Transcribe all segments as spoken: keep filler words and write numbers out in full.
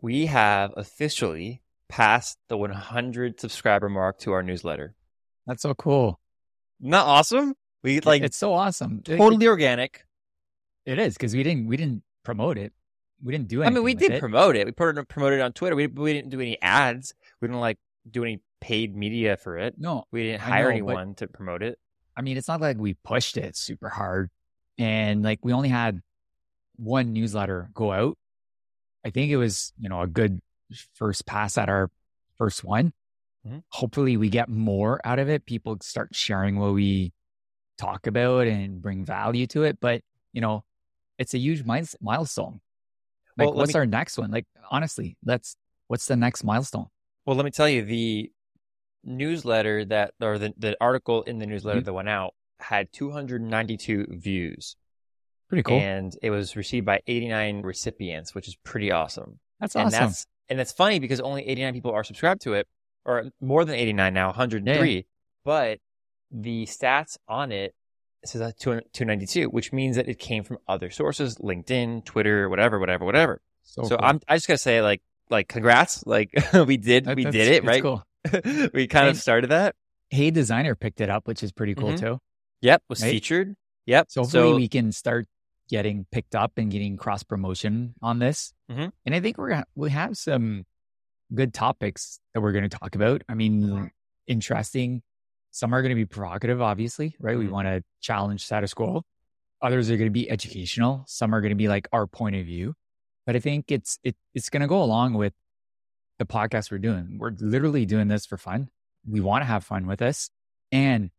we have officially passed the one hundred subscriber mark to our newsletter. That's so cool. Isn't that awesome? We like it's so awesome. Totally it, organic. It is because we didn't we didn't promote it. We didn't do anything. I mean, we did it. promote it. We put it promoted on Twitter. We we didn't do any ads. We didn't like do any paid media for it. No, we didn't hire know, anyone to promote it. I mean, it's not like we pushed it super hard, and like we only had one newsletter go out. I think it was, you know, a good first pass at our first one. Mm-hmm. Hopefully we get more out of it. People start sharing what we talk about and bring value to it. But, you know, it's a huge mi- milestone. Like, well, what's me... our next one? Like, honestly, that's what's the next milestone? Well, let me tell you, the newsletter that, or the, the article in the newsletter mm-hmm. that went out had two hundred ninety-two views. Pretty cool. And it was received by eighty-nine recipients, which is pretty awesome. That's awesome. And that's, and that's funny because only eighty-nine people are subscribed to it, or more than eighty-nine now, one hundred three. Yeah. But the stats on it says two ninety-two, which means that it came from other sources, LinkedIn, Twitter, whatever, whatever, whatever. So, so cool. I'm, I just got to say, like, like, congrats. Like, we did, that, we did it, right? Cool. we kind hey, of started that. Hey Designer picked it up, which is pretty cool, mm-hmm. too. Yep. Was right? featured. Yep. So hopefully so, we can start getting picked up and getting cross promotion on this. Mm-hmm. And I think we're, we have some good topics that we're going to talk about. I mean, mm-hmm. interesting. Some are going to be provocative, obviously, right? Mm-hmm. We want to challenge status quo. Others are going to be educational. Some are going to be like our point of view. But I think it's, it, it's going to go along with the podcast we're doing. We're literally doing this for fun. We want to have fun with this, and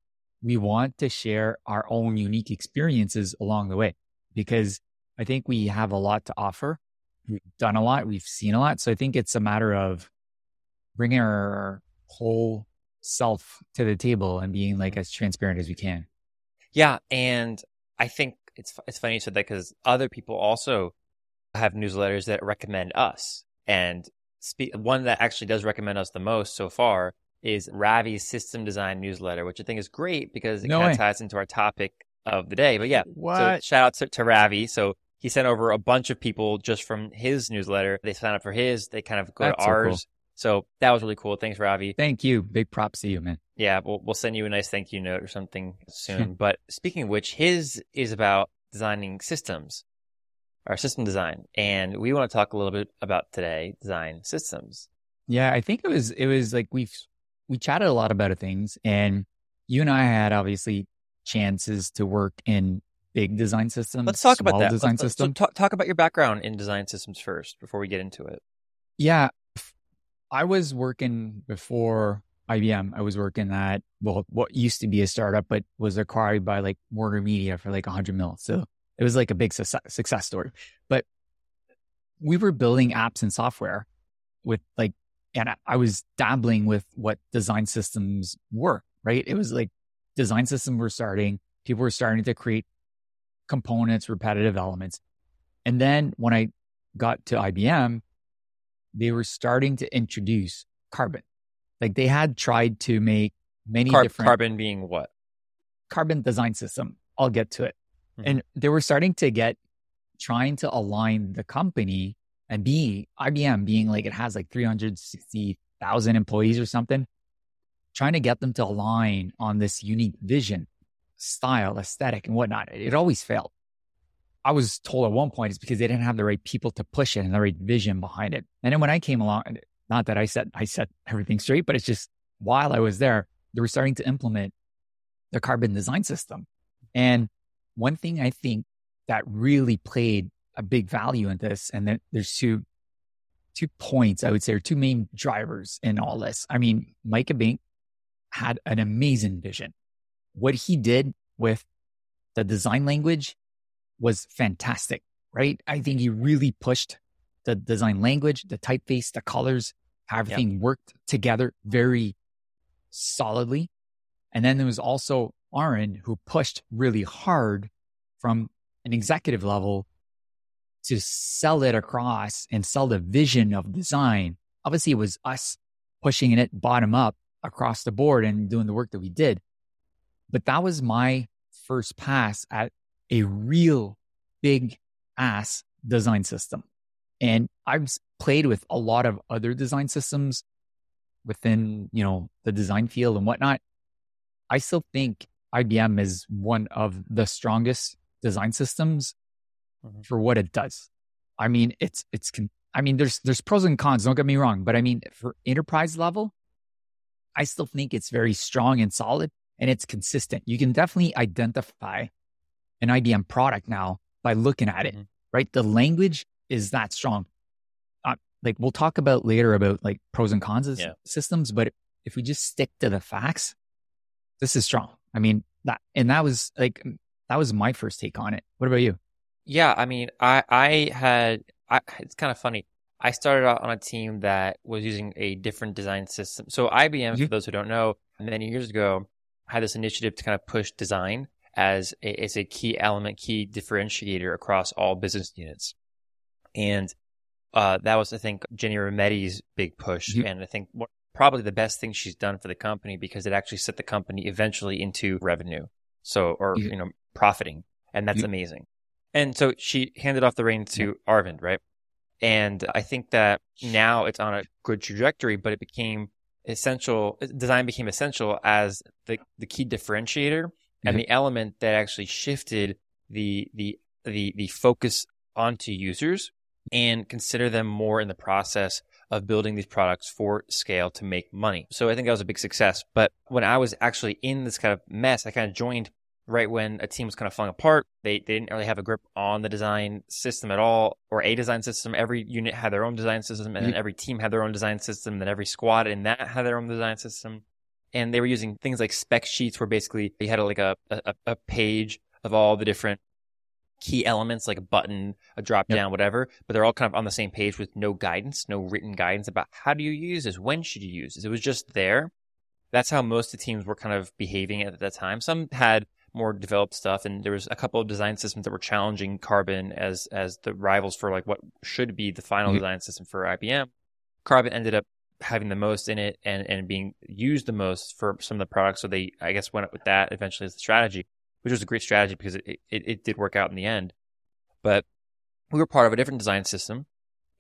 we want to share our own unique experiences along the way. Because I think we have a lot to offer. We've done a lot. We've seen a lot. So I think it's a matter of bringing our whole self to the table and being like as transparent as we can. Yeah. And I think it's it's funny you said that because other people also have newsletters that recommend us. And spe- one that actually does recommend us the most so far is Ravi's System Design Newsletter, which I think is great because it no kind way. of ties into our topic of the day. But yeah, what? So shout out to, to Ravi. So he sent over a bunch of people just from his newsletter. They signed up for his, they kind of go That's to so ours. Cool. So that was really cool. Thanks, Ravi. Thank you. Big props to you, man. Yeah, we'll, we'll send you a nice thank you note or something soon. But speaking of which, his is about designing systems or system design. And we want to talk a little bit about today, design systems. Yeah, I think it was, it was like we've, we chatted a lot about things, and you and I had obviously chances to work in big design systems. Let's talk about that. Design let's, let's, system. So talk, talk about your background in design systems first before we get into it. Yeah. I was working before I B M. I was working at, well, what used to be a startup, but was acquired by like WarnerMedia for like a hundred mil. So it was like a big su- success story, but we were building apps and software with like, and I, I was dabbling with what design systems were, right? It was like, design systems were starting, people were starting to create components, repetitive elements. And then when I got to I B M, they were starting to introduce Carbon. Like they had tried to make many Car- different... Carbon being what? Carbon design system. I'll get to it. Mm-hmm. And they were starting to get, trying to align the company and be, I B M being like, it has like three hundred sixty thousand employees or something. Trying to get them to align on this unique vision, style, aesthetic, and whatnot. It always failed. I was told at one point it's because they didn't have the right people to push it and the right vision behind it. And then when I came along, not that I set, I set everything straight, but it's just while I was there, they were starting to implement the Carbon design system. And one thing I think that really played a big value in this, and there, there's two, two points I would say, or two main drivers in all this. I mean, Mike Abbink had an amazing vision. What he did with the design language was fantastic, right? I think he really pushed the design language, the typeface, the colors, how everything yep. worked together very solidly. And then there was also Aaron, who pushed really hard from an executive level to sell it across and sell the vision of design. Obviously, it was us pushing it bottom up across the board and doing the work that we did. But that was my first pass at a real big ass design system. And I've played with a lot of other design systems within, you know, the design field and whatnot, I still think I B M is one of the strongest design systems mm-hmm. for what it does. I mean, it's, it's, I mean, there's, there's pros and cons, don't get me wrong, but I mean, for enterprise level, I still think it's very strong and solid and it's consistent. You can definitely identify an I B M product now by looking at it, mm-hmm. right? The language is that strong. Uh, like we'll talk about later about like pros and cons of yeah. systems, but if we just stick to the facts, this is strong. I mean, that, and that was like, that was my first take on it. What about you? Yeah. I mean, I, I had, I, it's kind of funny. I started out on a team that was using a different design system. So I B M, mm-hmm. for those who don't know, many years ago had this initiative to kind of push design as a, as a key element, key differentiator across all business units. And uh, that was, I think, Jenny Rometty's big push. Mm-hmm. And I think what, probably the best thing she's done for the company, because it actually set the company eventually into revenue. So, or, mm-hmm. you know, profiting. And that's mm-hmm. amazing. And so she handed off the reins to mm-hmm. Arvind, right? And I think that now it's on a good trajectory, but it became essential. Design became essential as the, the key differentiator mm-hmm. and the element that actually shifted the, the, the, the focus onto users and consider them more in the process of building these products for scale to make money. So I think that was a big success. But when I was actually in this kind of mess, I kind of joined right when a team was kind of falling apart. They they didn't really have a grip on the design system at all, or a design system. Every unit had their own design system, and mm-hmm. then every team had their own design system, and then every squad in that had their own design system. And they were using things like spec sheets, where basically you had like a, a, a page of all the different key elements, like a button, a drop down, yep. whatever, but they're all kind of on the same page with no guidance, no written guidance about how do you use this, when should you use this. It was just there. That's how most of the teams were kind of behaving at that time. Some had more developed stuff, and there was a couple of design systems that were challenging Carbon as as the rivals for like what should be the final mm-hmm. design system for I B M. Carbon ended up having the most in it and, and being used the most for some of the products, so they, I guess, went up with that eventually as the strategy, which was a great strategy because it, it, it did work out in the end. But we were part of a different design system,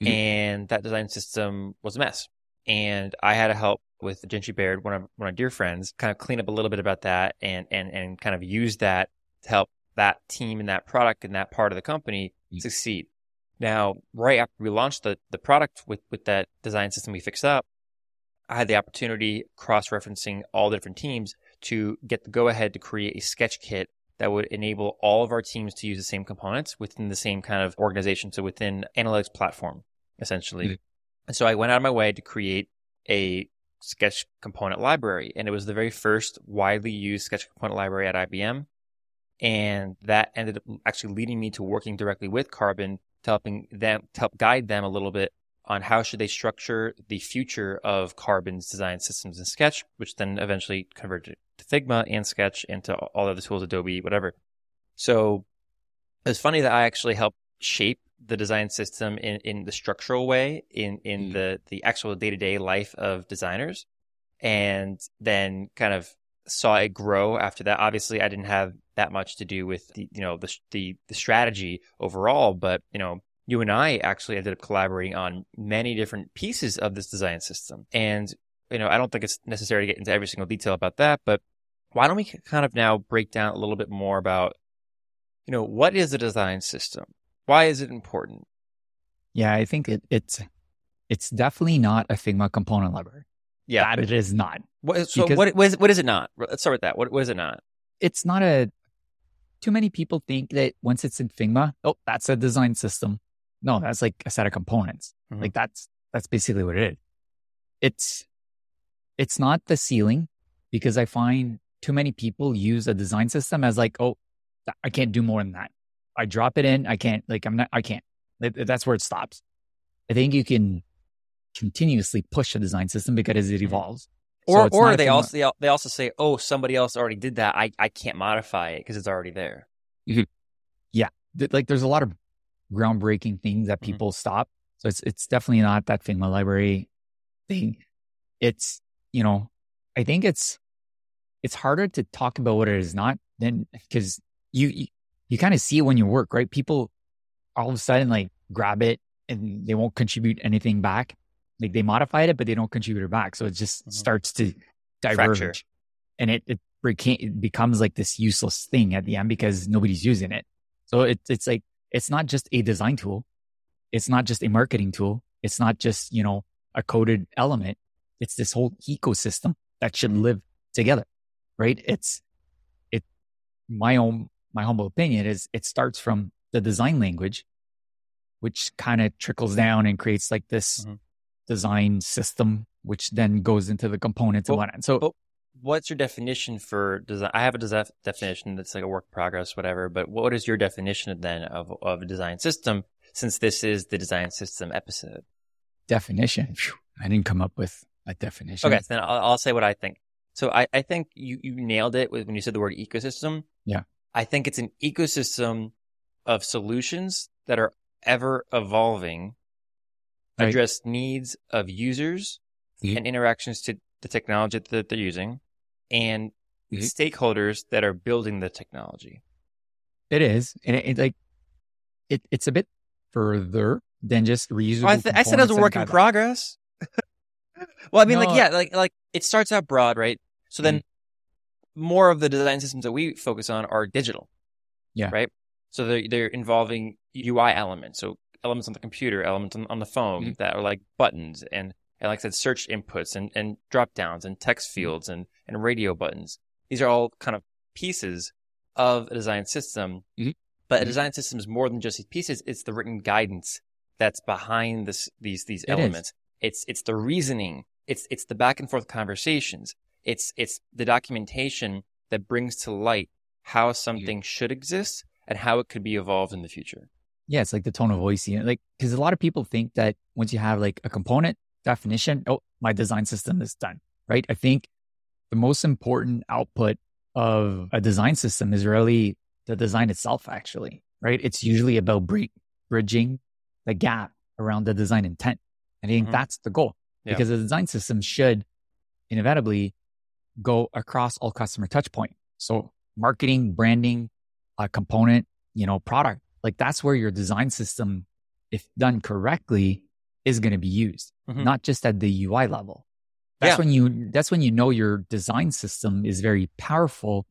mm-hmm. and that design system was a mess. And I had to help with Genshi Baird, one of one of my dear friends, kind of clean up a little bit about that and and and kind of use that to help that team and that product and that part of the company mm-hmm. succeed. Now, right after we launched the, the product with, with that design system we fixed up, I had the opportunity, cross-referencing all the different teams, to get the go-ahead to create a sketch kit that would enable all of our teams to use the same components within the same kind of organization, so within Analytics Platform, essentially. Mm-hmm. And so I went out of my way to create a sketch component library, and it was the very first widely used sketch component library at I B M. And that ended up actually leading me to working directly with Carbon to helping them, to help guide them a little bit on how should they structure the future of Carbon's design systems in Sketch, which then eventually converted to Figma and Sketch and to all other tools, Adobe, whatever. So it's funny that I actually helped shape the design system in, in the structural way, in, in mm-hmm. the, the actual day-to-day life of designers, and then kind of saw it grow after that. Obviously, I didn't have that much to do with the, you know, the, the, the strategy overall, but, you know, you and I actually ended up collaborating on many different pieces of this design system. And, you know, I don't think it's necessary to get into every single detail about that, but why don't we kind of now break down a little bit more about, you know, what is a design system? Why is it important? Yeah, I think it, it's it's definitely not a Figma component library. Yeah. That it is not. What, so what, what, is, what is it not? Let's start with that. What, what is it not? It's not a... Too many people think that once it's in Figma, oh, that's a design system. No, that's like a set of components. Mm-hmm. Like that's, that's basically what it is. It's, it's not the ceiling, because I find too many people use a design system as like, oh, I can't do more than that. I drop it in. I can't, like, I'm not, I can't, that's where it stops. I think you can continuously push a design system because it evolves. Or, so or they also, they, they also say, oh, somebody else already did that. I, I can't modify it because it's already there. Mm-hmm. Yeah. Like there's a lot of groundbreaking things that people mm-hmm. stop. So it's it's definitely not that Figma library thing. It's, you know, I think it's it's harder to talk about what it is not than because you you, you kind of see it when you work, right? People all of a sudden like grab it and they won't contribute anything back. Like they modified it, but they don't contribute it back. So it just mm-hmm. starts to diverge. Fracture. And it, it, it becomes like this useless thing at the end because nobody's using it. So it, it's like, it's not just a design tool. It's not just a marketing tool. It's not just, you know, a coded element. It's this whole ecosystem that should mm-hmm. live together, right? It's, it, my own, my humble opinion is it starts from the design language, which kind of trickles down and creates like this mm-hmm. design system, which then goes into the components well, and whatnot. So, well, what's your definition for design? I have a design definition that's like a work in progress, whatever, but what is your definition then of, of a design system, since this is the design system episode? Definition. Phew, I didn't come up with a definition. Okay, so then I'll, I'll say what I think. So I, I think you, you nailed it when you said the word ecosystem. Yeah. I think it's an ecosystem of solutions that are ever evolving, right. address needs of users mm-hmm. and interactions to the technology that they're using, and mm-hmm. stakeholders that are building the technology. It is, and it, it like it, it's a bit further than just reusable. Well, I, th- I said it was a work in progress. Well, I mean, no. like yeah, like like it starts out broad, right? So mm-hmm. then more of the design systems that we focus on are digital, yeah, right. So they're, they're involving U I elements, so elements on the computer, elements on, on the phone mm-hmm. that are like buttons and, and like I said, search inputs and, and drop downs and text fields and, and radio buttons. These are all kind of pieces of a design system, mm-hmm. but mm-hmm. a design system is more than just these pieces. It's the written guidance that's behind this, these these it elements. Is. It's it's the reasoning. It's it's the back and forth conversations. It's it's the documentation that brings to light how something mm-hmm. should exist and how it could be evolved in the future. Yeah, it's like the tone of voice, you know, like, because a lot of people think that once you have like a component definition, oh, my design system is done, right? I think the most important output of a design system is really the design itself, actually, right? It's usually about bre- bridging the gap around the design intent. I think mm-hmm. that's the goal, yeah. because the design system should inevitably go across all customer touch point. So marketing, branding, a component, you know, product, like that's where your design system, if done correctly, is going to be used, mm-hmm. not just at the U I level. That's yeah. when you, that's when you know your design system is very powerful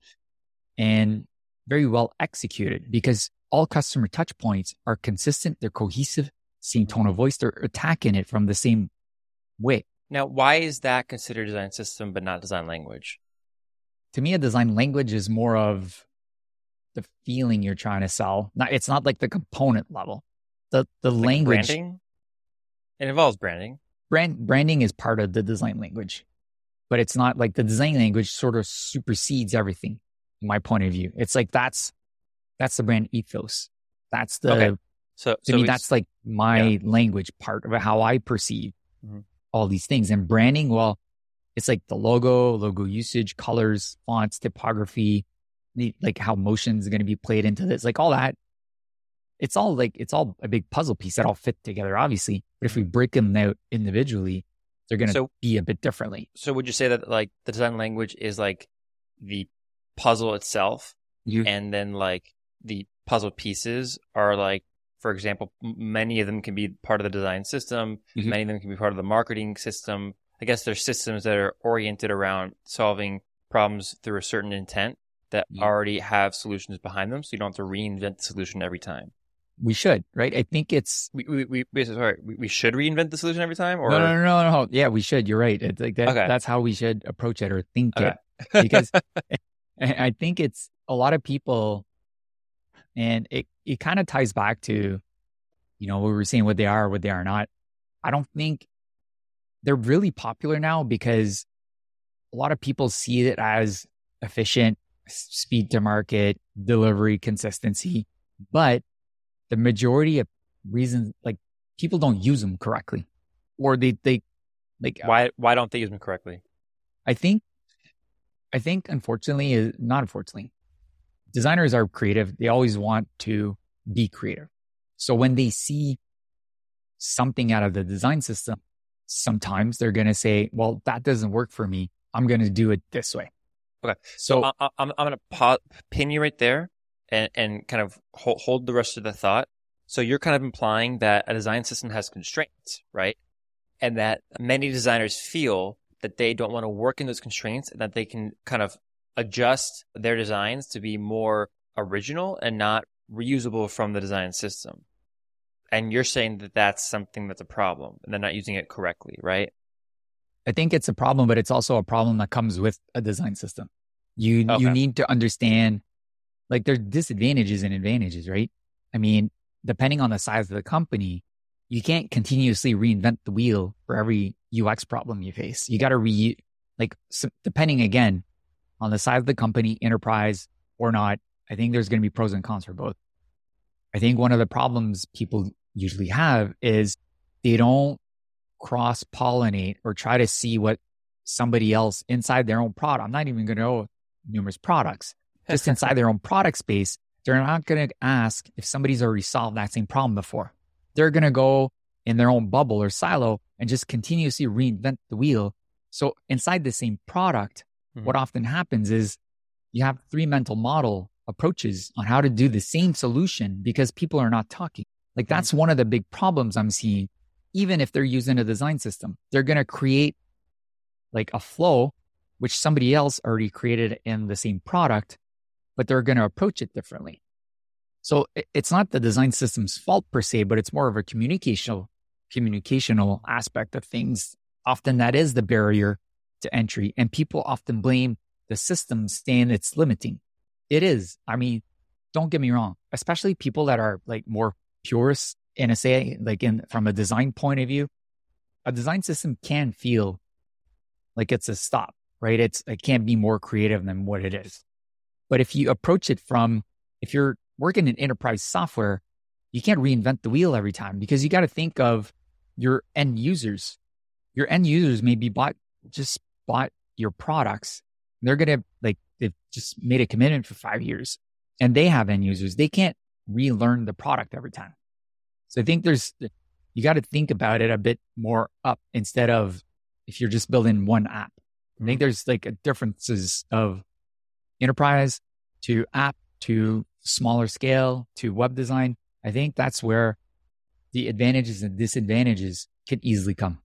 and very well executed, because all customer touch points are consistent. They're cohesive, same tone of voice. They're attacking it from the same way. Now, why is that considered design system, but not design language? To me, a design language is more of the feeling you're trying to sell. Not, it's not like the component level. The the like language. Branding? It involves branding. Brand branding is part of the design language, but it's not like the design language sort of supersedes everything. In my point of view, it's like that's that's the brand ethos. That's the okay. so to so me that's like my yeah. language part of how I perceive mm-hmm. all these things. And branding, well, it's like the logo, logo usage, colors, fonts, typography. Like how motion is going to be played into this, like all that. It's all like, it's all a big puzzle piece that all fit together, obviously. But if we break them out individually, they're going to so, be a bit differently. So would you say that like the design language is like the puzzle itself you, and then like the puzzle pieces are like, for example, many of them can be part of the design system. Mm-hmm. Many of them can be part of the marketing system. I guess there's systems that are oriented around solving problems through a certain intent that yeah. already have solutions behind them, so you don't have to reinvent the solution every time. We should, right? I think it's... We we, we sorry, we, we should reinvent the solution every time? Or... No, no, no, no, no. Yeah, we should. You're right. It's like that, okay. That's how we should approach it or think okay. it. Because I think it's a lot of people, and it, it kind of ties back to, you know, we were saying what they are, what they are not. I don't think they're really popular now because a lot of people see it as efficient, speed to market, delivery, consistency, but the majority of reasons, like people don't use them correctly, or they, they like, why, why don't they use them correctly? I think, I think unfortunately, not unfortunately, designers are creative. They always want to be creative. So when they see something out of the design system, sometimes they're going to say, well, that doesn't work for me. I'm going to do it this way. Okay, so, so I, I'm I'm going to pin you right there and, and kind of hold, hold the rest of the thought. So you're kind of implying that a design system has constraints, right? And that many designers feel that they don't want to work in those constraints and that they can kind of adjust their designs to be more original and not reusable from the design system. And you're saying that that's something that's a problem and they're not using it correctly, right? I think it's a problem, but it's also a problem that comes with a design system. You okay. you need to understand, like, there's disadvantages and advantages, right? I mean, depending on the size of the company, you can't continuously reinvent the wheel for every U X problem you face. You got to re, like, depending again on the size of the company, enterprise or not, I think there's going to be pros and cons for both. I think one of the problems people usually have is they don't cross-pollinate or try to see what somebody else inside their own product. I'm not even going to know numerous products. Just inside their own product space, they're not going to ask if somebody's already solved that same problem before. They're going to go in their own bubble or silo and just continuously reinvent the wheel. So inside the same product, mm-hmm. what often happens is you have three mental model approaches on how to do the same solution because people are not talking. Like, that's mm-hmm. one of the big problems I'm seeing. Even if they're using a design system, they're going to create like a flow, which somebody else already created in the same product, but they're going to approach it differently. So it's not the design system's fault per se, but it's more of a communicational, communicational aspect of things. Often that is the barrier to entry, and people often blame the system saying it's limiting. It is. I mean, don't get me wrong, especially people that are like more purists in a say, like in from a design point of view, a design system can feel like it's a stop, right? It's, it can't be more creative than what it is. But if you approach it from, if you're working in enterprise software, you can't reinvent the wheel every time because you got to think of your end users. Your end users maybe bought, just bought your products. They're going to, like, they've just made a commitment for five years and they have end users. They can't relearn the product every time. So I think there's, you got to think about it a bit more up instead of if you're just building one app. I think there's like a differences of enterprise to app to smaller scale to web design. I think that's where the advantages and disadvantages could easily come.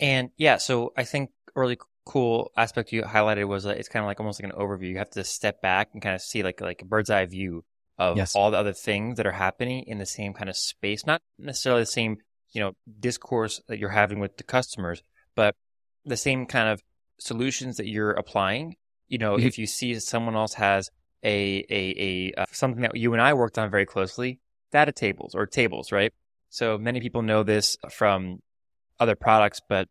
And yeah, so I think a really cool aspect you highlighted was that it's kind of like almost like an overview. You have to step back and kind of see like, like a bird's eye view of yes. all the other things that are happening in the same kind of space, not necessarily the same, you know, discourse that you're having with the customers, but the same kind of solutions that you're applying. You know, mm-hmm. if you see someone else has a, a, a, uh, something that you and I worked on very closely, data tables or tables, right? So many people know this from other products, but,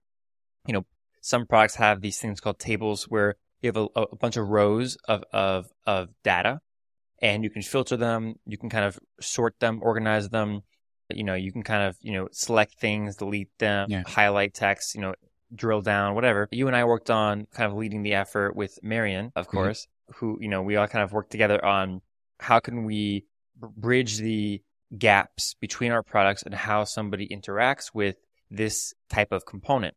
you know, some products have these things called tables where you have a, a bunch of rows of, of, of data. And you can filter them, you can kind of sort them, organize them, you know, you can kind of, you know, select things, delete them, yeah. highlight text, you know, drill down, whatever. You and I worked on kind of leading the effort with Marion, of course, mm-hmm. who, you know, we all kind of worked together on how can we bridge the gaps between our products and how somebody interacts with this type of component.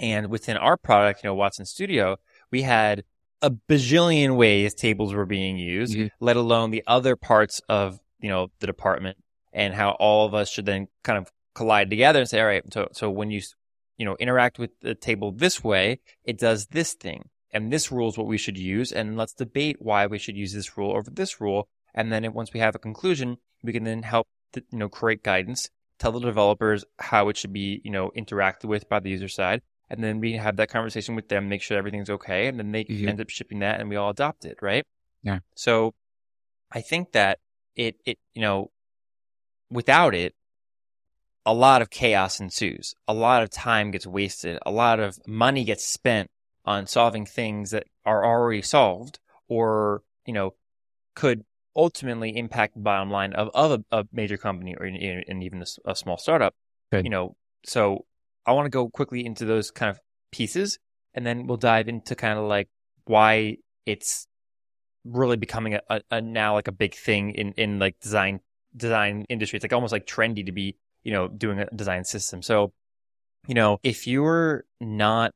And within our product, you know, Watson Studio, we had a bajillion ways tables were being used, mm-hmm. let alone the other parts of, you know, the department and how all of us should then kind of collide together and say, all right, so, so when you, you know, interact with the table this way, it does this thing and this rule is what we should use. And let's debate why we should use this rule over this rule. And then once we have a conclusion, we can then help, the, you know, create guidance, tell the developers how it should be, you know, interacted with by the user side. And then we have that conversation with them, make sure everything's okay. And then they mm-hmm. end up shipping that and we all adopt it, right? Yeah. So I think that it, it, you know, without it, a lot of chaos ensues. A lot of time gets wasted. A lot of money gets spent on solving things that are already solved or, you know, could ultimately impact the bottom line of, of a, a major company or in, in, in even a, a small startup, Good. you know, so I want to go quickly into those kind of pieces, and then we'll dive into kind of like why it's really becoming a, a, a now like a big thing in, in like design design industry. It's like almost like trendy to be, you know, doing a design system. So, you know, if you're not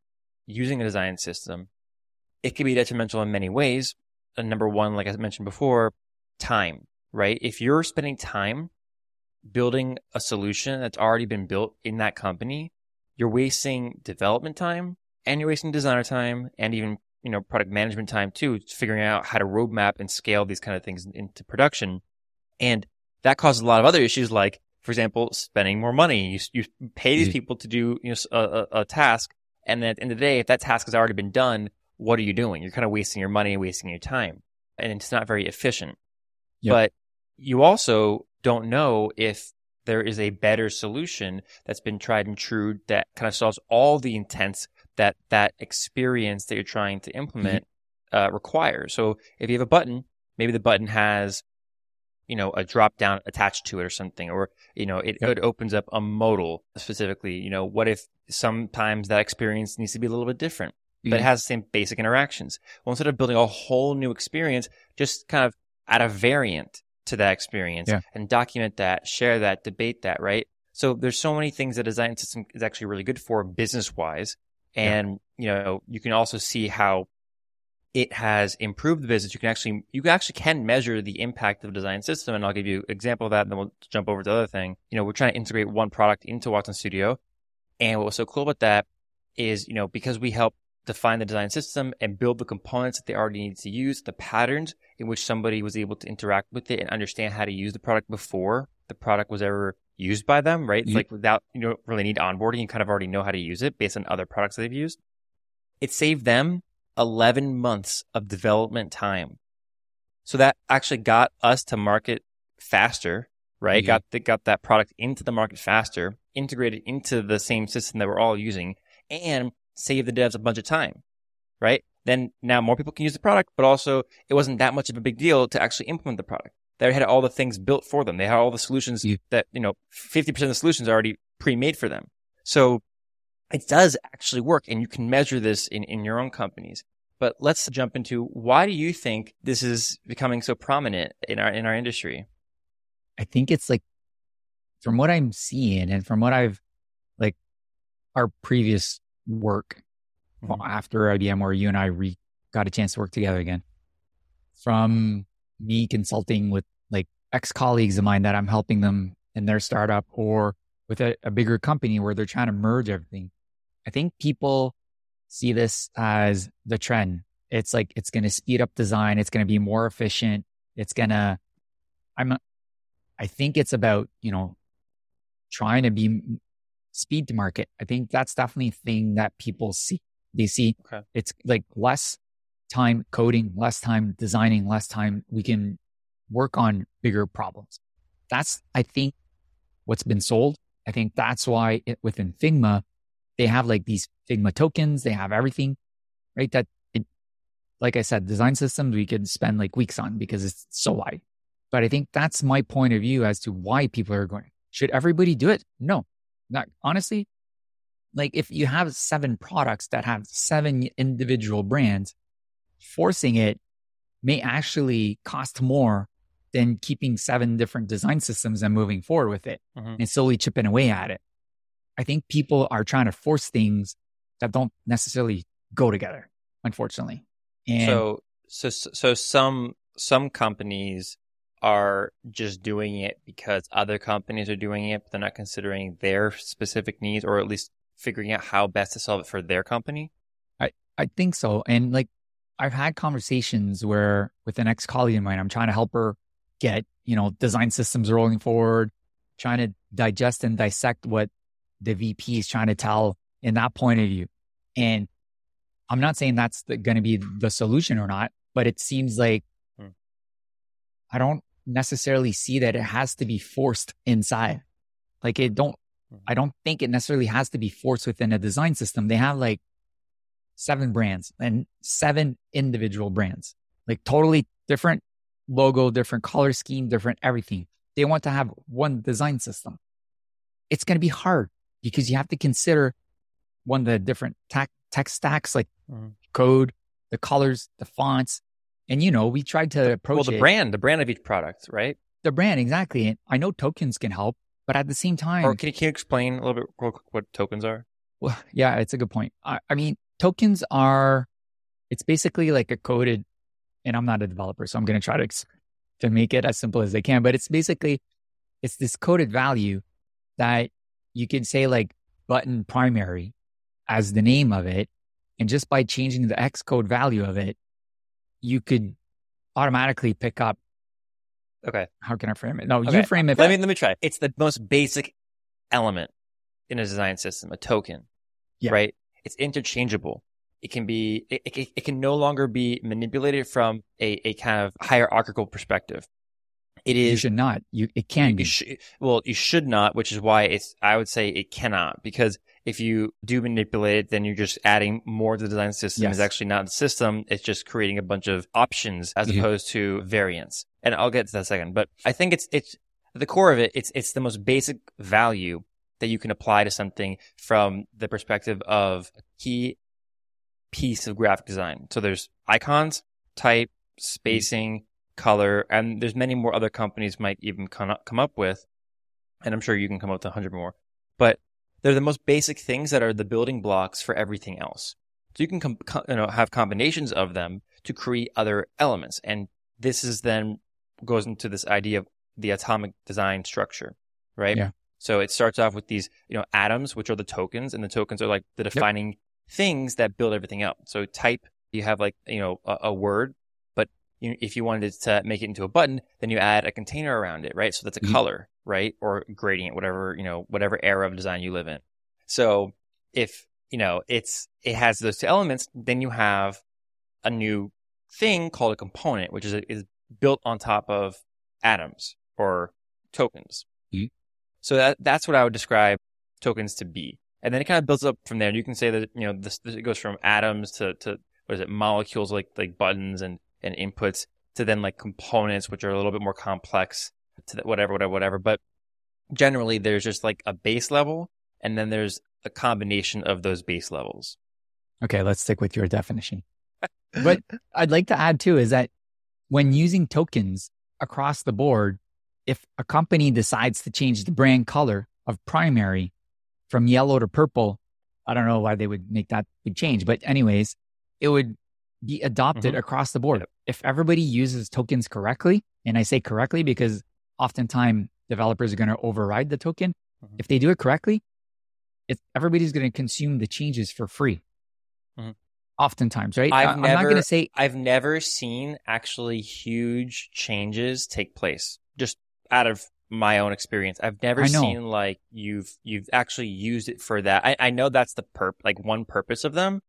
using a design system, it can be detrimental in many ways. And number one, like I mentioned before, time, right? If you're spending time building a solution that's already been built in that company, you're wasting development time and you're wasting designer time and even, you know, product management time too, figuring out how to roadmap and scale these kind of things into production. And that causes a lot of other issues, like, for example, spending more money. You you pay these people to do, you know, a, a task, and then at the end of the day, if that task has already been done, what are you doing? You're kind of wasting your money and wasting your time, and it's not very efficient. Yep. But you also don't know if there is a better solution that's been tried and true that kind of solves all the intents that that experience that you're trying to implement mm-hmm. uh, requires. So if you have a button, maybe the button has, you know, a drop down attached to it or something, or, you know, it, yep. it opens up a modal specifically. You know, what if sometimes that experience needs to be a little bit different, mm-hmm. but it has the same basic interactions? Well, instead of building a whole new experience, just kind of add a variant to that experience yeah. and document that, share that, debate that, right? So there's so many things that design system is actually really good for business wise. And, yeah. you know, you can also see how it has improved the business. You can actually, you actually can measure the impact of design system. And I'll give you an example of that, and then we'll jump over to the other thing. You know, we're trying to integrate one product into Watson Studio. And what was so cool about that is, you know, because we help define the design system and build the components that they already need to use, the patterns in which somebody was able to interact with it and understand how to use the product before the product was ever used by them, right? It's mm-hmm. like without, you don't really need onboarding. You kind of already know how to use it based on other products that they've used. It saved them eleven months of development time. So that actually got us to market faster, right? Mm-hmm. Got the, got that product into the market faster, integrated into the same system that we're all using, and saved the devs a bunch of time, right? Then now more people can use the product, but also it wasn't that much of a big deal to actually implement the product. They had all the things built for them. They had all the solutions yeah. that, you know, fifty percent of the solutions are already pre-made for them. So it does actually work, and you can measure this in, in your own companies. But let's jump into, why do you think this is becoming so prominent in our in our industry? I think it's like, from what I'm seeing and from what I've, like, our previous work mm-hmm. after I B M, where you and I re- got a chance to work together again, from me consulting with like ex-colleagues of mine that I'm helping them in their startup, or with a, a bigger company where they're trying to merge everything. I think people see this as the trend. It's like, it's going to speed up design. It's going to be more efficient. It's going to, I'm, I think it's about, you know, trying to be speed to market. I think that's definitely a thing that people see. They see okay. it's like less time coding, less time designing, less time we can work on bigger problems. That's, I think, what's been sold. I think that's why it, within Figma, they have like these Figma tokens. They have everything, right? That, it, like I said, design systems we could spend like weeks on because it's so wide. But I think that's my point of view as to why people are going. Should everybody do it? No, not honestly. Like, if you have seven products that have seven individual brands, forcing it may actually cost more than keeping seven different design systems and moving forward with it mm-hmm. and slowly chipping away at it. I think people are trying to force things that don't necessarily go together, unfortunately. And so, so, so some, some companies are just doing it because other companies are doing it, but they're not considering their specific needs, or at least figuring out how best to solve it for their company. I, I think so. And like, I've had conversations where with an ex-colleague of mine, I'm trying to help her get, you know, design systems rolling forward, trying to digest and dissect what the V P is trying to tell in that point of view. And I'm not saying that's going to be the solution or not, but it seems like hmm. I don't necessarily see that it has to be forced inside. Like it don't, hmm. I don't think it necessarily has to be forced within a design system. They have like seven brands and seven individual brands, like totally different logo, different color scheme, different everything. They want to have one design system. It's going to be hard because you have to consider one of the different tech, tech stacks, like mm-hmm. code, the colors, the fonts. And, you know, we tried to approach Well, the it. brand, the brand of each product, right? The brand, exactly. And I know tokens can help, but at the same time... Or can you, can you explain a little bit real quick what tokens are? Well, yeah, it's a good point. I, I mean... Tokens are, it's basically like a coded, and I'm not a developer, so I'm going to try to to make it as simple as I can, but it's basically it's this coded value that you can say like button primary as the name of it. And just by changing the Xcode value of it, you could automatically pick up. Okay. How can I frame it? No, okay. You frame it. Let me, let me try. It's the most basic element in a design system, a token, yeah. Right? It's interchangeable. It can be, it, it, it can no longer be manipulated from a, a kind of hierarchical perspective. It is. You should not. You It can you, be. You sh- well, you should not, which is why it's. I would say it cannot, because if you do manipulate it, then you're just adding more to the design system. Yes. It's actually not the system. It's just creating a bunch of options as mm-hmm. opposed to variants. And I'll get to that in a second. But I think it's it's at the core of it, it's it's the most basic value that you can apply to something from the perspective of a key piece of graphic design. So there's icons, type, spacing, mm-hmm. color, and there's many more other companies might even come up with. And I'm sure you can come up with a hundred more. But they're the most basic things that are the building blocks for everything else. So you can com- com- you know, have combinations of them to create other elements. And this is then goes into this idea of the atomic design structure, right? Yeah. So it starts off with these you know, atoms, which are the tokens, and the tokens are like the defining yep. things that build everything up. So type, you have like you know a, a word, but you, if you wanted to make it into a button, then you add a container around it, right? So that's a mm-hmm. color. Right? Or gradient, whatever, you know, whatever era of design you live in. So if, you know, it's, it has those two elements, then you have a new thing called a component, which is, is built on top of atoms or tokens. Mm-hmm. So that, that's what I would describe tokens to be. And then it kind of builds up from there. You can say that, you know, this, this it goes from atoms to, to, what is it? Molecules like, like buttons and, and inputs to then like components, which are a little bit more complex. To whatever, whatever, whatever. But generally, there's just like a base level, and then there's a combination of those base levels. Okay, let's stick with your definition. But I'd like to add too is that when using tokens across the board, if a company decides to change the brand color of primary from yellow to purple, I don't know why they would make that big change. But anyways, it would be adopted mm-hmm. across the board. Yep. If everybody uses tokens correctly, and I say correctly because oftentimes developers are going to override the token. Mm-hmm. If they do it correctly, it's, everybody's going to consume the changes for free. Mm-hmm. Oftentimes, right? I've I, never, I'm not going to say... I've never seen actually huge changes take place. Just out of my own experience. I've never seen like you've you've actually used it for that. I, I know that's the perp, like one purpose of them,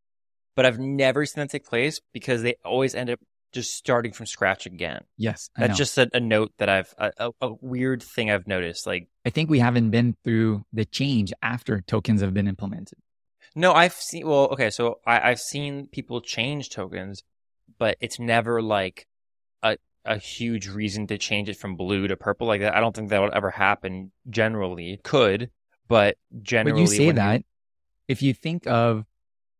but I've never seen that take place because they always end up just starting from scratch again. Yes. I That's know. just a, a note that I've, a, a weird thing I've noticed. Like, I think we haven't been through the change after tokens have been implemented. No, I've seen, well, okay. So I, I've seen people change tokens, but it's never like a, a huge reason to change it from blue to purple like that. I don't think that would ever happen generally. Could, but generally. But you say when that, you... if you think of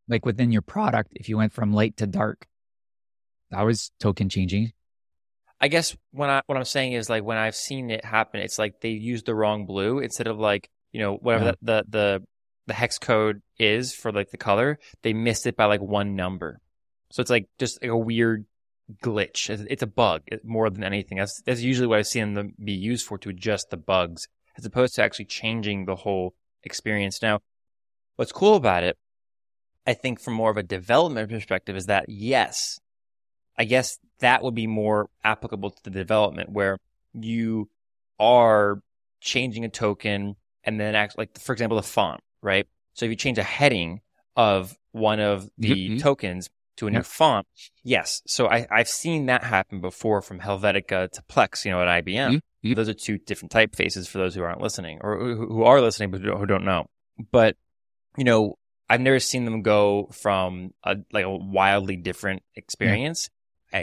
like within your product, if you went from light to dark, that was token changing. I guess when I, what I'm saying is like when I've seen it happen, it's like they used the wrong blue instead of like, you know, whatever yeah. the, the, the, the hex code is for like the color, they missed it by like one number. So it's like just like a weird glitch. It's, it's a bug more than anything. That's, that's usually what I've seen them be used for, to adjust the bugs as opposed to actually changing the whole experience. Now, what's cool about it, I think from more of a development perspective is that yes, I guess that would be more applicable to the development where you are changing a token and then act like, for example, the font, right? So if you change a heading of one of the mm-hmm. tokens to a new yep. font, yes. So I, I've seen that happen before from Helvetica to Plex, you know, at I B M. Mm-hmm. Those are two different typefaces for those who aren't listening or who are listening but who don't know. But, you know, I've never seen them go from a, like a wildly different experience. Yeah.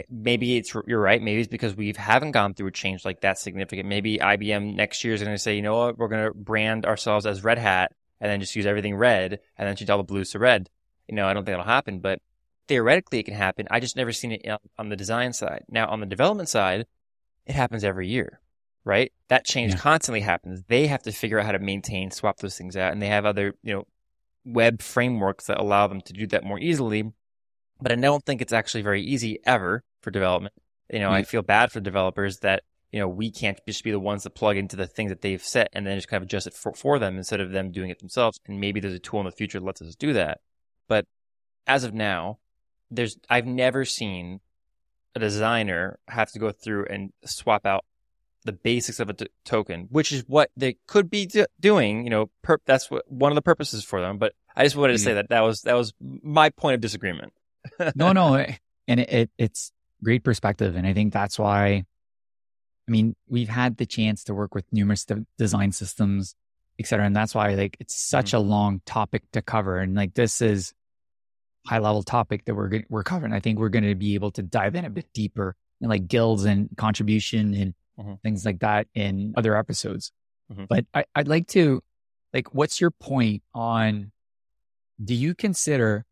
Maybe it's you're right. Maybe it's because we haven't gone through a change like that significant. Maybe I B M next year is going to say, you know what, we're going to brand ourselves as Red Hat and then just use everything red and then change all the blues to red. You know, I don't think that'll happen, but theoretically it can happen. I just never seen it on the design side. Now on the development side, it happens every year, right? That change yeah. constantly happens. They have to figure out how to maintain, swap those things out, and they have other you know web frameworks that allow them to do that more easily. But I don't think it's actually very easy ever for development. You know, mm-hmm. I feel bad for developers that you know, we can't just be the ones that plug into the things that they've set and then just kind of adjust it for, for them instead of them doing it themselves. And maybe there's a tool in the future that lets us do that. But as of now, there's I've never seen a designer have to go through and swap out the basics of a t- token, which is what they could be do- doing. You know, per- that's what, one of the purposes for them. But I just wanted to say that that was that was my point of disagreement. no, no, and it, it it's great perspective, and I think that's why. I mean, we've had the chance to work with numerous de- design systems, et cetera, and that's why like it's such mm-hmm. a long topic to cover, and like this is high level topic that we're we're covering. I think we're going to be able to dive in a bit deeper in like guilds and contribution and mm-hmm. things like that in other episodes. Mm-hmm. But I, I'd like to, like, what's your point on? Do you consider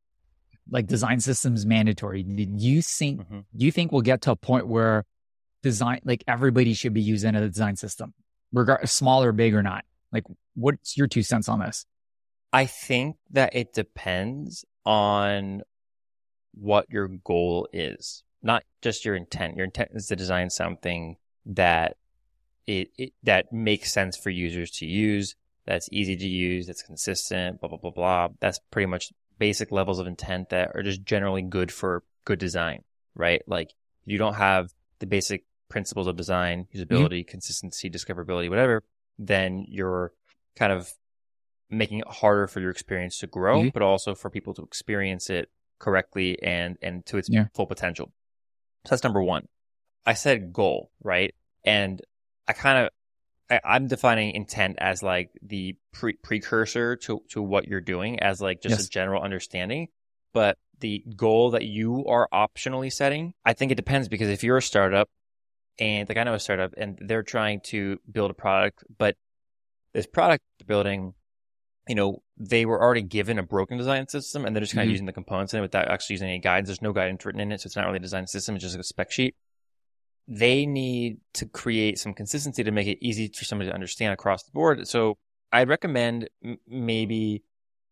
like design systems mandatory? Do you think mm-hmm. do you think we'll get to a point where design, like everybody should be using a design system, regardless, small or big or not? Like, what's your two cents on this? I think that it depends on what your goal is, not just your intent. Your intent is to design something that it, it that makes sense for users to use, that's easy to use, that's consistent, blah, blah, blah, blah. That's pretty much basic levels of intent that are just generally good for good design, right? Like, you don't have the basic principles of design, usability, mm-hmm. consistency, discoverability, whatever, then you're kind of making it harder for your experience to grow, mm-hmm. but also for people to experience it correctly and, and to its yeah. full potential. So that's number one. I said goal, right? And I kind of, I'm defining intent as like the pre- precursor to, to what you're doing as like just yes. a general understanding. But the goal that you are optionally setting, I think it depends, because if you're a startup and like I know a startup and they're trying to build a product, but this product building, you know, they were already given a broken design system and they're just kind mm-hmm. of using the components in it without actually using any guidance. There's no guidance written in it. So it's not really a design system. It's just a spec sheet. They need to create some consistency to make it easy for somebody to understand across the board. So I'd recommend m- maybe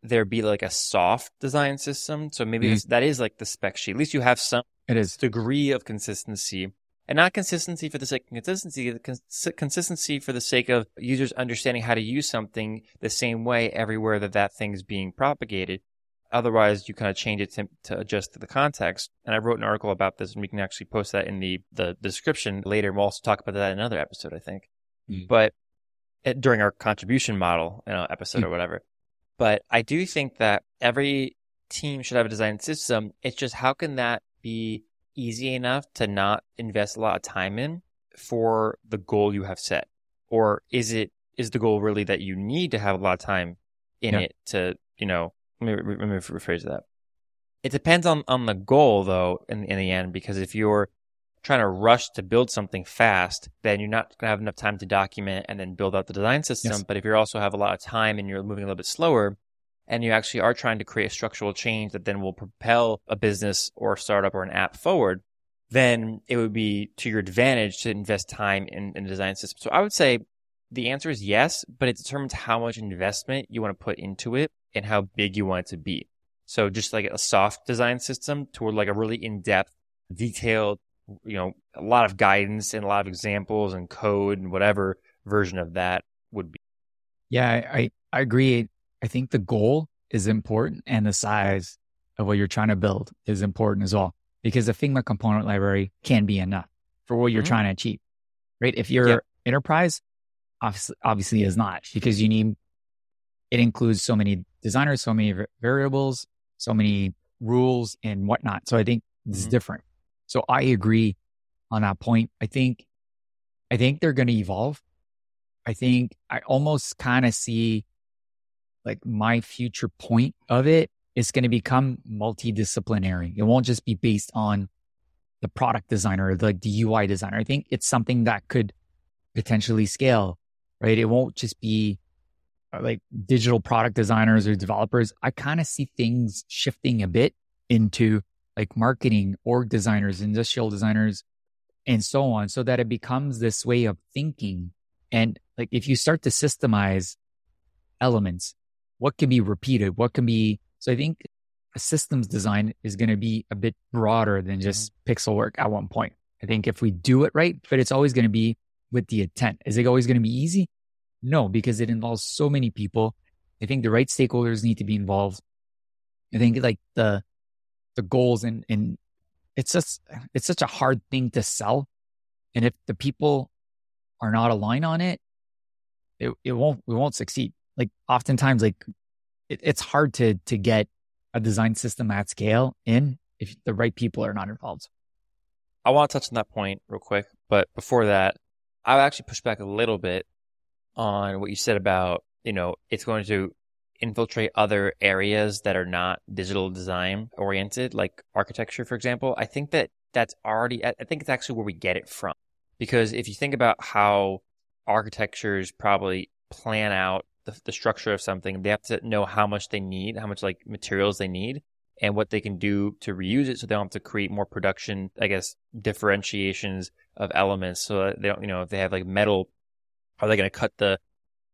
there be like a soft design system. So maybe mm-hmm. that is like the spec sheet. At least you have some it is. degree of consistency, and not consistency for the sake of consistency, cons- consistency for the sake of users understanding how to use something the same way everywhere that that thing is being propagated. Otherwise, you kind of change it to, to adjust to the context. And I wrote an article about this, and we can actually post that in the, the description later. We'll also talk about that in another episode, I think, mm. but it, during our contribution model you know, episode mm. or whatever. But I do think that every team should have a design system. It's just how can that be easy enough to not invest a lot of time in for the goal you have set? Or is it is the goal really that you need to have a lot of time in yeah. it to, you know, Let me, let me rephrase that. It depends on, on the goal, though, in, in the end, because if you're trying to rush to build something fast, then you're not going to have enough time to document and then build out the design system. Yes. But if you also have a lot of time and you're moving a little bit slower and you actually are trying to create a structural change that then will propel a business or a startup or an app forward, then it would be to your advantage to invest time in, in a design system. So I would say the answer is yes, but it determines how much investment you want to put into it and how big you want it to be. So just like a soft design system toward like a really in-depth, detailed, you know, a lot of guidance and a lot of examples and code and whatever version of that would be. Yeah, I, I agree. I think the goal is important and the size of what you're trying to build is important as well, because a Figma component library can be enough for what you're mm-hmm. trying to achieve, right? If you're yep. enterprise, obviously, obviously is not, because you need, it includes so many designers, so many variables, so many rules and whatnot. So I think this mm-hmm. is different. So I agree on that point. I think, I think they're going to evolve. I think I almost kind of see like my future point of it is going to become multidisciplinary. It won't just be based on the product designer, like the, the U I designer. I think it's something that could potentially scale, right? It won't just be like digital product designers or developers. I kind of see things shifting a bit into like marketing, org designers, industrial designers, and so on, so that it becomes this way of thinking. And like, if you start to systemize elements, what can be repeated? What can be, so I think a systems design is going to be a bit broader than just mm-hmm. pixel work at one point. I think if we do it right, but it's always going to be with the intent. Is it always going to be easy? No, because it involves so many people. I think the right stakeholders need to be involved. I think like the the goals and and it's just it's such a hard thing to sell. And if the people are not aligned on it, it, it won't we won't succeed. Like oftentimes, like it, it's hard to to get a design system at scale in if the right people are not involved. I want to touch on that point real quick, but before that, I'll actually push back a little bit on what you said about, you know, it's going to infiltrate other areas that are not digital design oriented, like architecture, for example. I think that that's already, I think it's actually where we get it from. Because if you think about how architectures probably plan out the, the structure of something, they have to know how much they need, how much like materials they need, and what they can do to reuse it so they don't have to create more production, I guess, differentiations of elements. So that they don't, you know, if they have like metal, are they going to cut the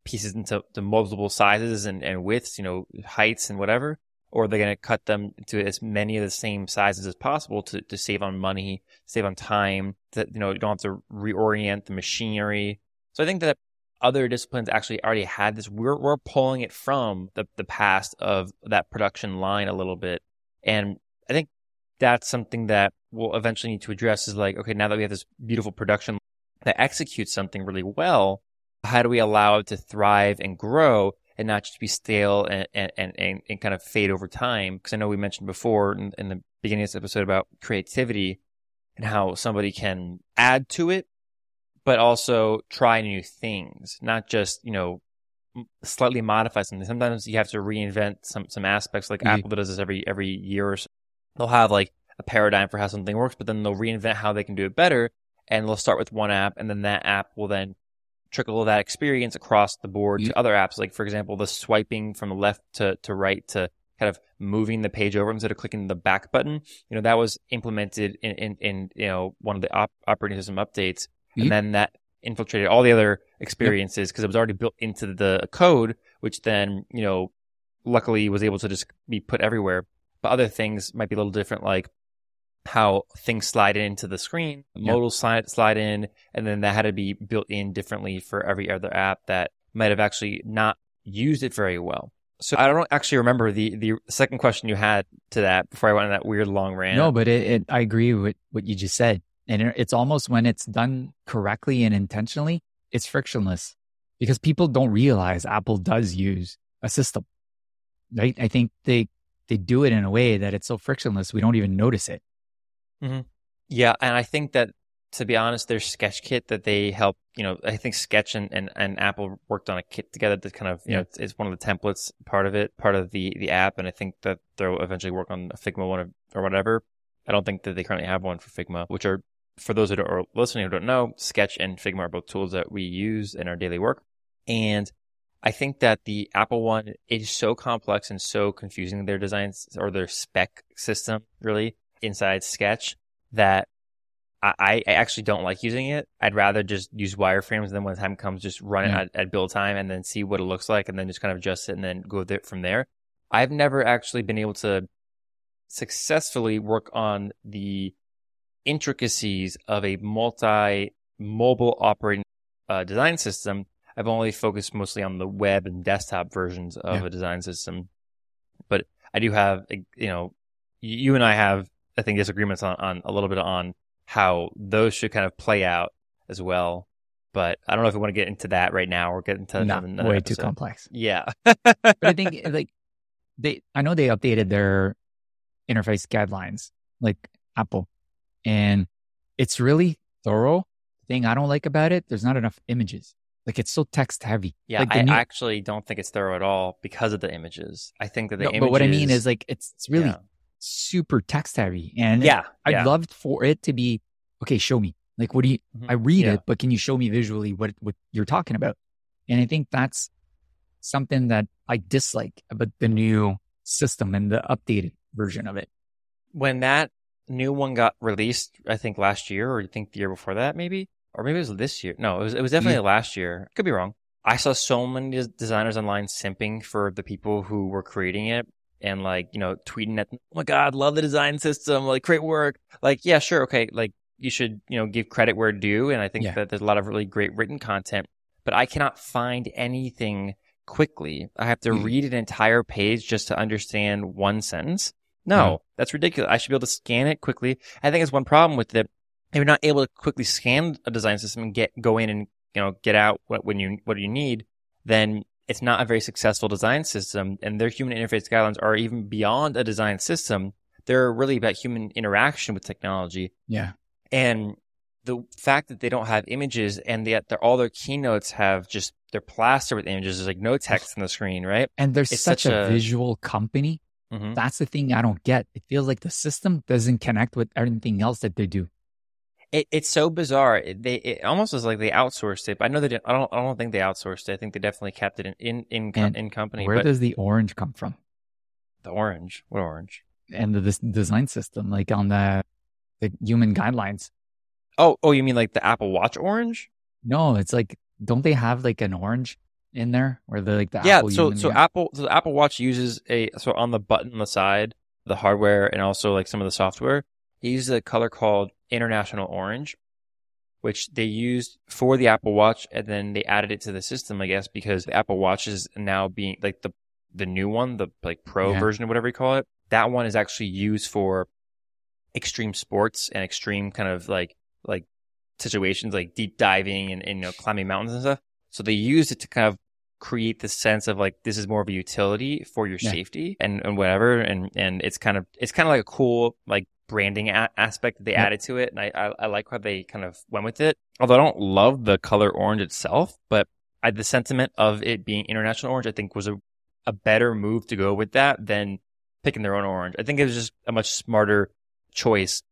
pieces into the multiple sizes and, and widths, you know, heights and whatever? Or are they going to cut them to as many of the same sizes as possible to, to save on money, save on time, that, you know, you don't have to reorient the machinery? So I think that other disciplines actually already had this. We're we're pulling it from the, the past of that production line a little bit. And I think that's something that we'll eventually need to address is like, okay, now that we have this beautiful production that executes something really well, how do we allow it to thrive and grow and not just be stale and and, and, and kind of fade over time? Because I know we mentioned before in, in the beginning of this episode about creativity and how somebody can add to it, but also try new things, not just, you know, slightly modify something. Sometimes you have to reinvent some some aspects, like mm-hmm. Apple does this every every year or so. They'll have like a paradigm for how something works, but then they'll reinvent how they can do it better, and they'll start with one app, and then that app will then trickle that experience across the board mm-hmm. to other apps, like for example the swiping from left to, to right to kind of moving the page over instead of clicking the back button. You know, that was implemented in in, in you know one of the op- operating system updates, mm-hmm. and then that infiltrated all the other experiences because yep. it was already built into the code, which then, you know, luckily was able to just be put everywhere. But other things might be a little different, like how things slide into the screen, yep. modal slide, slide in, and then that had to be built in differently for every other app that might have actually not used it very well. So I don't actually remember the, the second question you had to that before I went on that weird long rant. No, but it, it, I agree with what you just said. And it's almost when it's done correctly and intentionally, it's frictionless because people don't realize Apple does use a system, right? I think they they do it in a way that it's so frictionless, we don't even notice it. Mm-hmm. Yeah. And I think that, to be honest, their Sketch kit that they help, you know, I think Sketch and, and, and Apple worked on a kit together that kind of, you yeah. know, it's, it's one of the templates part of it, part of the, the app. And I think that they'll eventually work on a Figma one or whatever. I don't think that they currently have one for Figma, which are, for those who are listening who don't know, Sketch and Figma are both tools that we use in our daily work. And I think that the Apple one is so complex and so confusing, their designs or their spec system really inside Sketch, that I, I actually don't like using it. I'd rather just use wireframes, and then when the time comes, just run yeah. it at, at build time and then see what it looks like and then just kind of adjust it and then go there from there. I've never actually been able to successfully work on the intricacies of a multi-mobile operating uh, design system. I've only focused mostly on the web and desktop versions of yeah. a design system. But I do have, you know, you and I have, I think, disagreements on, on a little bit on how those should kind of play out as well. But I don't know if we want to get into that right now or get into nah, another way episode. Too complex. Yeah. But I think, like, they, I know they updated their interface guidelines, like Apple. And it's really thorough. The thing I don't like about it, there's not enough images. Like, it's so text heavy. Yeah, like I new... actually don't think it's thorough at all because of the images. I think that the no, images... But what I mean is, like, it's, it's really yeah. super text heavy. And yeah, it, I'd yeah. love for it to be, okay, show me. Like, what do you... Mm-hmm. I read yeah. it, but can you show me visually what, what you're talking about? And I think that's something that I dislike about the new system and the updated version of it. When that new one got released, I think last year, or I think the year before that, maybe, or maybe it was this year. No, it was it was definitely yeah. last year. Could be wrong. I saw so many designers online simping for the people who were creating it and, like, you know, tweeting at them, "Oh my God, love the design system! Like, great work!" Like, yeah, sure, okay, like you should, you know, give credit where due. And I think yeah. that there's a lot of really great written content, but I cannot find anything quickly. I have to mm. read an entire page just to understand one sentence. No, yeah. that's ridiculous. I should be able to scan it quickly. I think it's one problem with it. If you're not able to quickly scan a design system and get go in and, you know, get out what when you what you need, then it's not a very successful design system. And their human interface guidelines are even beyond a design system. They're really about human interaction with technology. Yeah. And the fact that they don't have images and yet they're, all their keynotes have just, they're plastered with images. There's like no text on the screen, right? And there's such, such a, a visual company. Mm-hmm. That's the thing I don't get. It feels like the system doesn't connect with everything else that they do. It, it's so bizarre. It, they, it almost is like they outsourced it. But I know they didn't. I don't. I don't think they outsourced it. I think they definitely kept it in in in, com, in company. Where but does the orange come from? The orange. What orange? And the this design system, like on the the human guidelines. Oh, oh, you mean like the Apple Watch orange? No, it's like, don't they have like an orange in there where they like the yeah, Apple? Yeah. So so guide? Apple so the Apple Watch uses a so on the button on the side, the hardware, and also like some of the software. They use a color called International Orange, which they used for the Apple Watch, and then they added it to the system, I guess, because the Apple Watch is now being like the the new one, the like Pro yeah. version or whatever you call it. That one is actually used for extreme sports and extreme kind of like like situations, like deep diving and, and you know, climbing mountains and stuff. So they used it to kind of create the sense of like this is more of a utility for your yeah. safety and, and whatever, and and it's kind of it's kind of like a cool like branding a- aspect that they yep. added to it, and I, I I like how they kind of went with it. Although I don't love the color orange itself, but I, the sentiment of it being International Orange, I think was a, a better move to go with that than picking their own orange. I think it was just a much smarter choice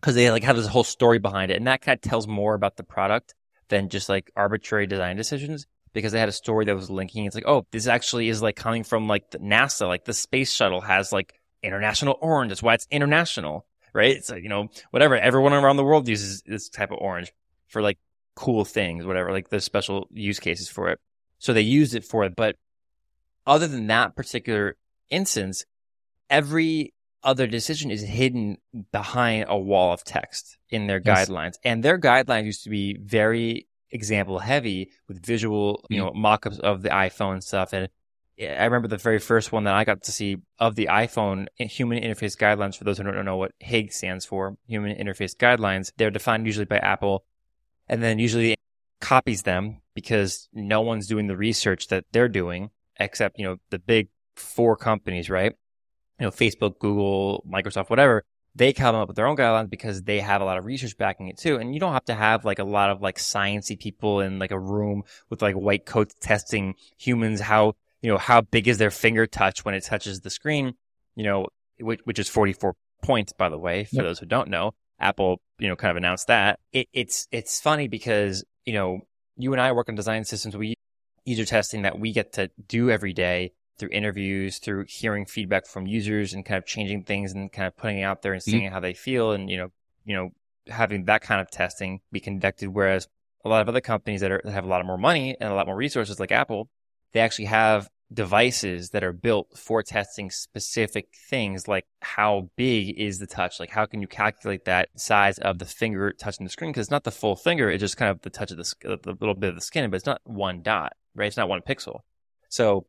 because they like have this whole story behind it, and that kind of tells more about the product than just like arbitrary design decisions. Because they had a story that was linking, it's like, oh, this actually is like coming from like the NASA, like the space shuttle has like International Orange. That's why it's international, right? It's like, you know, whatever. Everyone around the world uses this type of orange for like cool things, whatever, like there's special use cases for it. So they used it for it. But other than that particular instance, every other decision is hidden behind a wall of text in their yes. guidelines. And their guidelines used to be very example heavy with visual, you know, mm. mock-ups of the iPhone and stuff. And I remember the very first one that I got to see of the iPhone, Human Interface Guidelines, for those who don't know what H I G stands for, Human Interface Guidelines, they're defined usually by Apple and then usually copies them because no one's doing the research that they're doing except, you know, the big four companies, right? You know, Facebook, Google, Microsoft, whatever. They come up with their own guidelines because they have a lot of research backing it too. And you don't have to have like a lot of like sciencey people in like a room with like white coats testing humans how, you know, how big is their finger touch when it touches the screen, you know, which, which is forty-four points, by the way, for yep. those who don't know. Apple, you know, kind of announced that. It, it's, it's funny because, you know, you and I work on design systems. We user testing that we get to do every day, through interviews, through hearing feedback from users and kind of changing things and kind of putting it out there and seeing mm-hmm. how they feel and, you know, you know, having that kind of testing be conducted. Whereas a lot of other companies that, are, that have a lot of more money and a lot more resources like Apple, they actually have devices that are built for testing specific things like how big is the touch? Like how can you calculate that size of the finger touching the screen? Because it's not the full finger. It's just kind of the touch of the, the little bit of the skin, but it's not one dot, right? It's not one pixel. So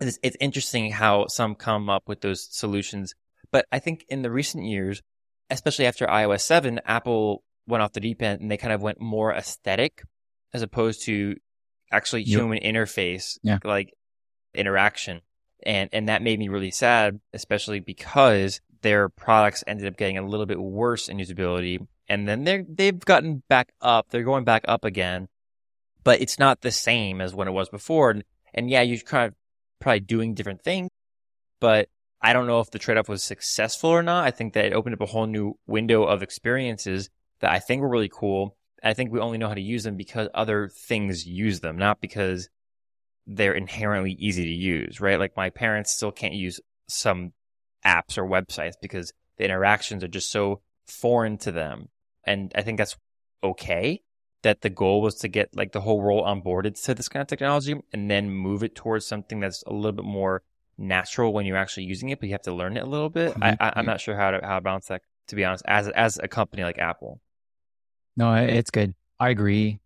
It's, it's interesting how some come up with those solutions. But I think in the recent years, especially after i O S seven, Apple went off the deep end and they kind of went more aesthetic as opposed to actually human yep. interface, yeah. like interaction. And and that made me really sad, especially because their products ended up getting a little bit worse in usability. And then they're, they've gotten back up. They're going back up again. But it's not the same as when it was before. And, and yeah, you kind of probably doing different things, but I don't know if the trade-off was successful or not. I think that it opened up a whole new window of experiences that I think were really cool. I think we only know how to use them because other things use them, not because they're inherently easy to use, right? Like my parents still can't use some apps or websites because the interactions are just so foreign to them. And I think that's okay. That the goal was to get like the whole world onboarded to this kind of technology and then move it towards something that's a little bit more natural when you're actually using it, but you have to learn it a little bit. Mm-hmm. I, I'm not sure how to how to balance that, to be honest, as as a company like Apple. No, it's good. I agree.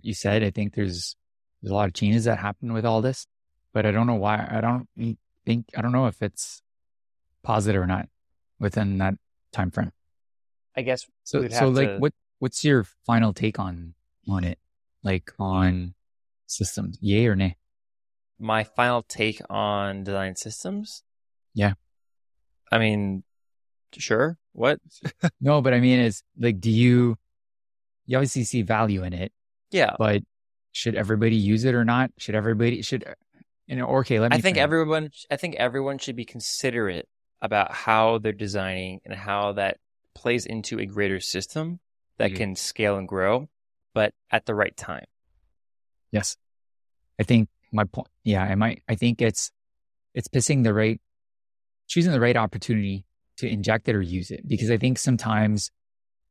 You said, I think there's, there's a lot of changes that happen with all this, but I don't know why. I don't think, I don't know if it's positive or not within that time frame. I guess. So, we'd have so like to... what, what's your final take on, on it? Like on systems, yay or nay? My final take on design systems? Yeah. I mean, sure. What? No, but I mean, it's like, do you, you obviously see value in it. Yeah. But should everybody use it or not? Should everybody, should, you know, okay, let me. I think everyone, it. I think everyone should be considerate about how they're designing and how that plays into a greater system that mm-hmm. can scale and grow, but at the right time. Yes. I think my point. Yeah. I might, I think it's, it's pissing the right, choosing the right opportunity to inject it or use it. Because I think sometimes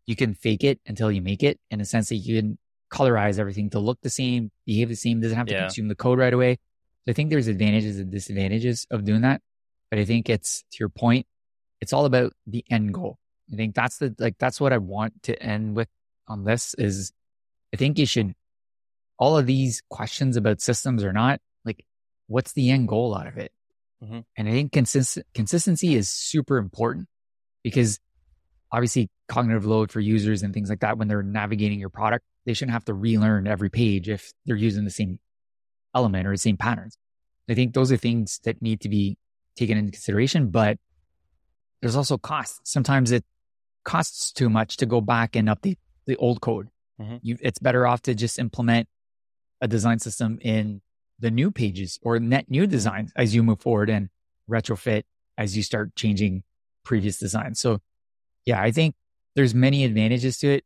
you can fake it until you make it, in a sense that you can colorize everything to look the same, behave the same, doesn't have to yeah. consume the code right away. So I think there's advantages and disadvantages of doing that. But I think it's, to your point, it's all about the end goal. I think that's the, like, that's what I want to end with on this is I think you should, all of these questions about systems or not, like, what's the end goal out of it? Mm-hmm. And I think consist- consistency is super important, because obviously cognitive load for users and things like that, when they're navigating your product, they shouldn't have to relearn every page if they're using the same element or the same patterns. I think those are things that need to be taken into consideration, but there's also costs. Sometimes it costs too much to go back and update the old code. Mm-hmm. You, it's better off to just implement a design system in the new pages or net new designs as you move forward, and retrofit as you start changing previous designs. So yeah, I think there's many advantages to it,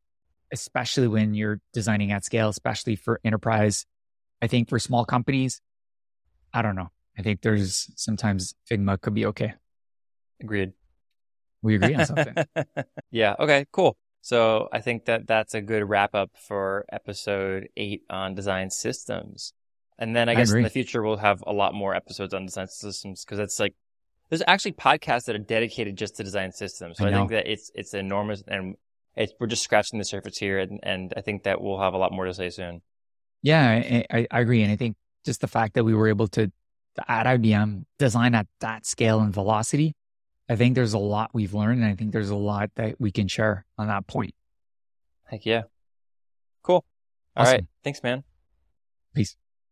especially when you're designing at scale, especially for enterprise. I think for small companies, I don't know. I think there's sometimes Figma could be okay. Agreed. We agree on something. Yeah. Okay, cool. So I think that that's a good wrap up for episode eight on design systems. And then I guess I in the future, we'll have a lot more episodes on design systems, because that's like, there's actually podcasts that are dedicated just to design systems. So I, I think that it's it's enormous, and it's, we're just scratching the surface here. And, and I think that we'll have a lot more to say soon. Yeah, I, I, I agree. And I think just the fact that we were able to, at I B M, design at that scale and velocity, I think there's a lot we've learned. And I think there's a lot that we can share on that point. Heck yeah. Cool. Awesome. All right. Thanks, man. Peace.